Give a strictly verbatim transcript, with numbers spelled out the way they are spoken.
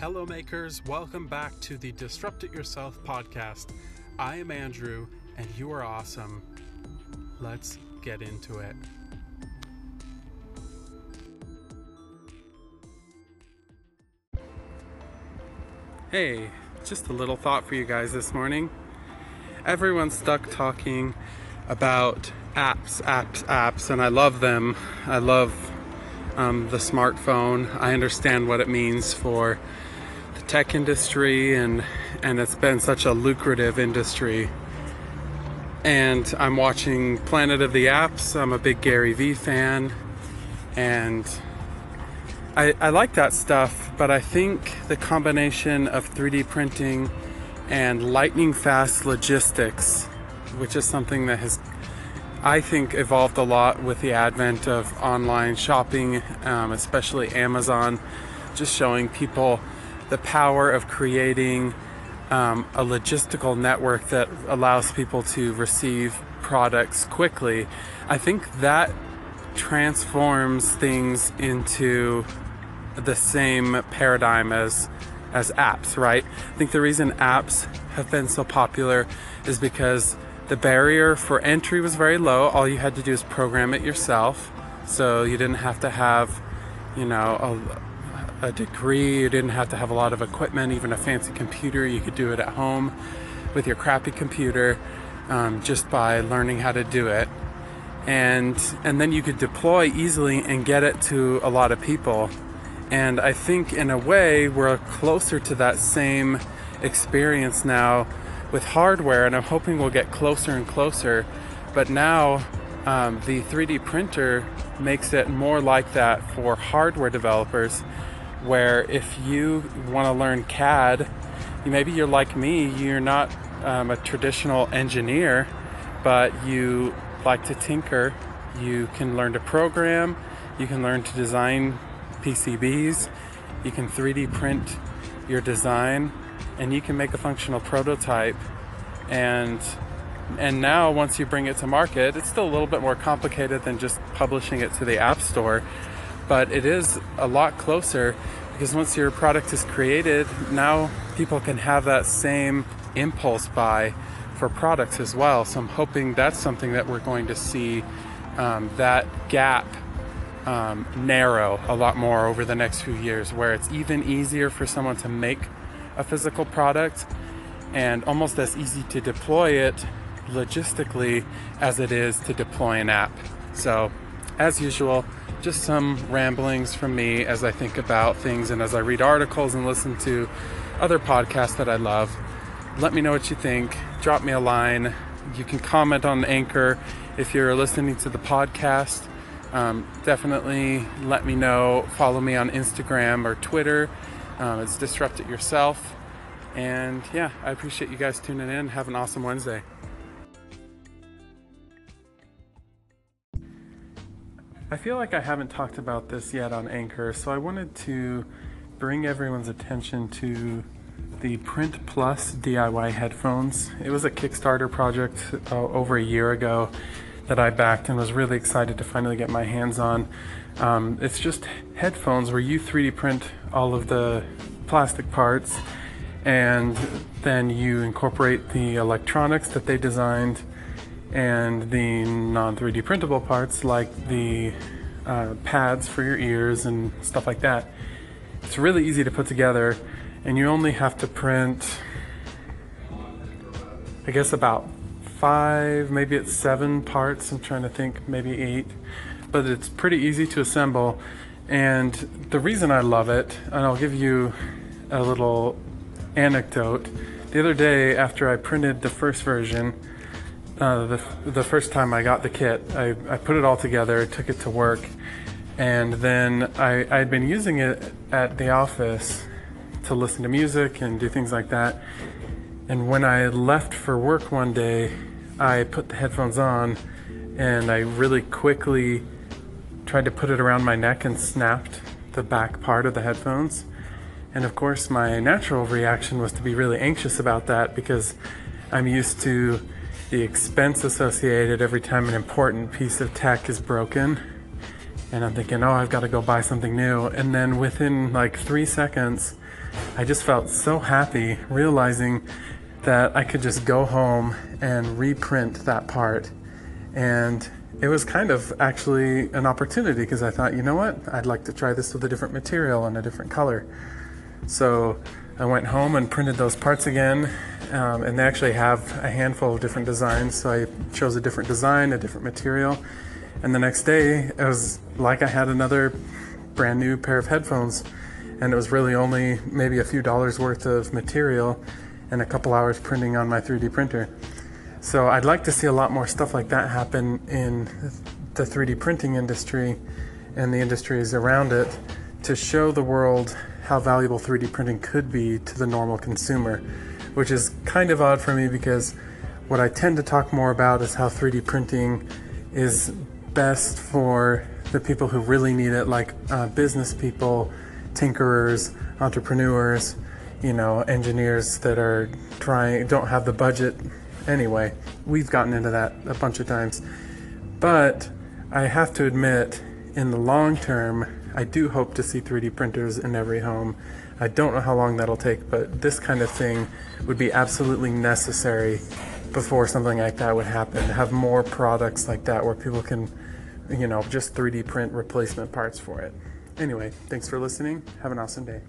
Hello makers, welcome back to the Disrupt It Yourself podcast. I am Andrew and you are awesome. Let's get into it. Hey, just a little thought for you guys this morning. Everyone's stuck talking about apps, apps, apps, and I love them. I love um, the smartphone. I understand what it means for tech industry and and it's been such a lucrative industry, and I'm watching Planet of the Apps. I'm a big Gary Vee fan and I, I like that stuff, but I think the combination of three D printing and lightning fast logistics, which is something that has I think evolved a lot with the advent of online shopping, um, especially Amazon, just showing people the power of creating um, a logistical network that allows people to receive products quickly. I think that transforms things into the same paradigm as as apps, right? I think the reason apps have been so popular is because the barrier for entry was very low. All you had to do is program it yourself. So you didn't have to have, you know, a a degree, you didn't have to have a lot of equipment, even a fancy computer. You could do it at home with your crappy computer, um, just by learning how to do it. And and then you could deploy easily and get it to a lot of people. And I think in a way we're closer to that same experience now with hardware, and I'm hoping we'll get closer and closer. But now um, the three D printer makes it more like that for hardware developers, where if you want to learn C A D, maybe you're like me, you're not um, a traditional engineer, but you like to tinker. You can learn to program, you can learn to design P C Bs, you can three D print your design, and you can make a functional prototype. And and now once you bring it to market, it's still a little bit more complicated than just publishing it to the App Store, but it is a lot closer, because once your product is created, now people can have that same impulse buy for products as well. So I'm hoping that's something that we're going to see, um, that gap um, narrow a lot more over the next few years, where it's even easier for someone to make a physical product and almost as easy to deploy it logistically as it is to deploy an app. So as usual, just some ramblings from me as I think about things and as I read articles and listen to other podcasts that I love. Let me know what you think. Drop me a line. You can comment on Anchor if you're listening to the podcast. Um, definitely let me know. Follow me on Instagram or Twitter. Um, it's Disrupt It Yourself. And yeah, I appreciate you guys tuning in. Have an awesome Wednesday. I feel like I haven't talked about this yet on Anchor, so I wanted to bring everyone's attention to the Print Plus D I Y headphones. It was a Kickstarter project uh, over a year ago that I backed and was really excited to finally get my hands on. Um, it's just headphones where you three D print all of the plastic parts, and then you incorporate the electronics that they designed and the non three D printable parts, like the uh, pads for your ears and stuff like that. It's really easy to put together, and you only have to print, I guess, about five, maybe it's seven parts. I'm trying to think, maybe eight, but it's pretty easy to assemble. And the reason I love it, and I'll give you a little anecdote. The other day, after I printed the first version, Uh, the, the first time I got the kit, I, I put it all together, took it to work, and then I had been using it at the office to listen to music and do things like that. And when I left for work one day, I put the headphones on and I really quickly tried to put it around my neck and snapped the back part of the headphones. And of course my natural reaction was to be really anxious about that, because I'm used to the expense associated every time an important piece of tech is broken. and I'm thinking, oh, I've got to go buy something new. And then within like three seconds, I just felt so happy realizing that I could just go home and reprint that part. And it was kind of actually an opportunity, because I thought, you know what, I'd like to try this with a different material and a different color. So I went home and printed those parts again, um, and they actually have a handful of different designs. So I chose a different design, a different material, and the next day it was like I had another brand new pair of headphones, and it was really only maybe a few dollars worth of material and a couple hours printing on my three D printer. So I'd like to see a lot more stuff like that happen in the three D printing industry and the industries around it, to show the world how valuable three D printing could be to the normal consumer, which is kind of odd for me, because what I tend to talk more about is how three D printing is best for the people who really need it, like uh, business people, tinkerers, entrepreneurs, you know, engineers that are trying, don't have the budget. Anyway, we've gotten into that a bunch of times, but I have to admit, in the long term, I do hope to see three D printers in every home. I don't know how long that'll take, but this kind of thing would be absolutely necessary before something like that would happen. Have more products like that where people can, you know, just three D print replacement parts for it. Anyway, thanks for listening. Have an awesome day.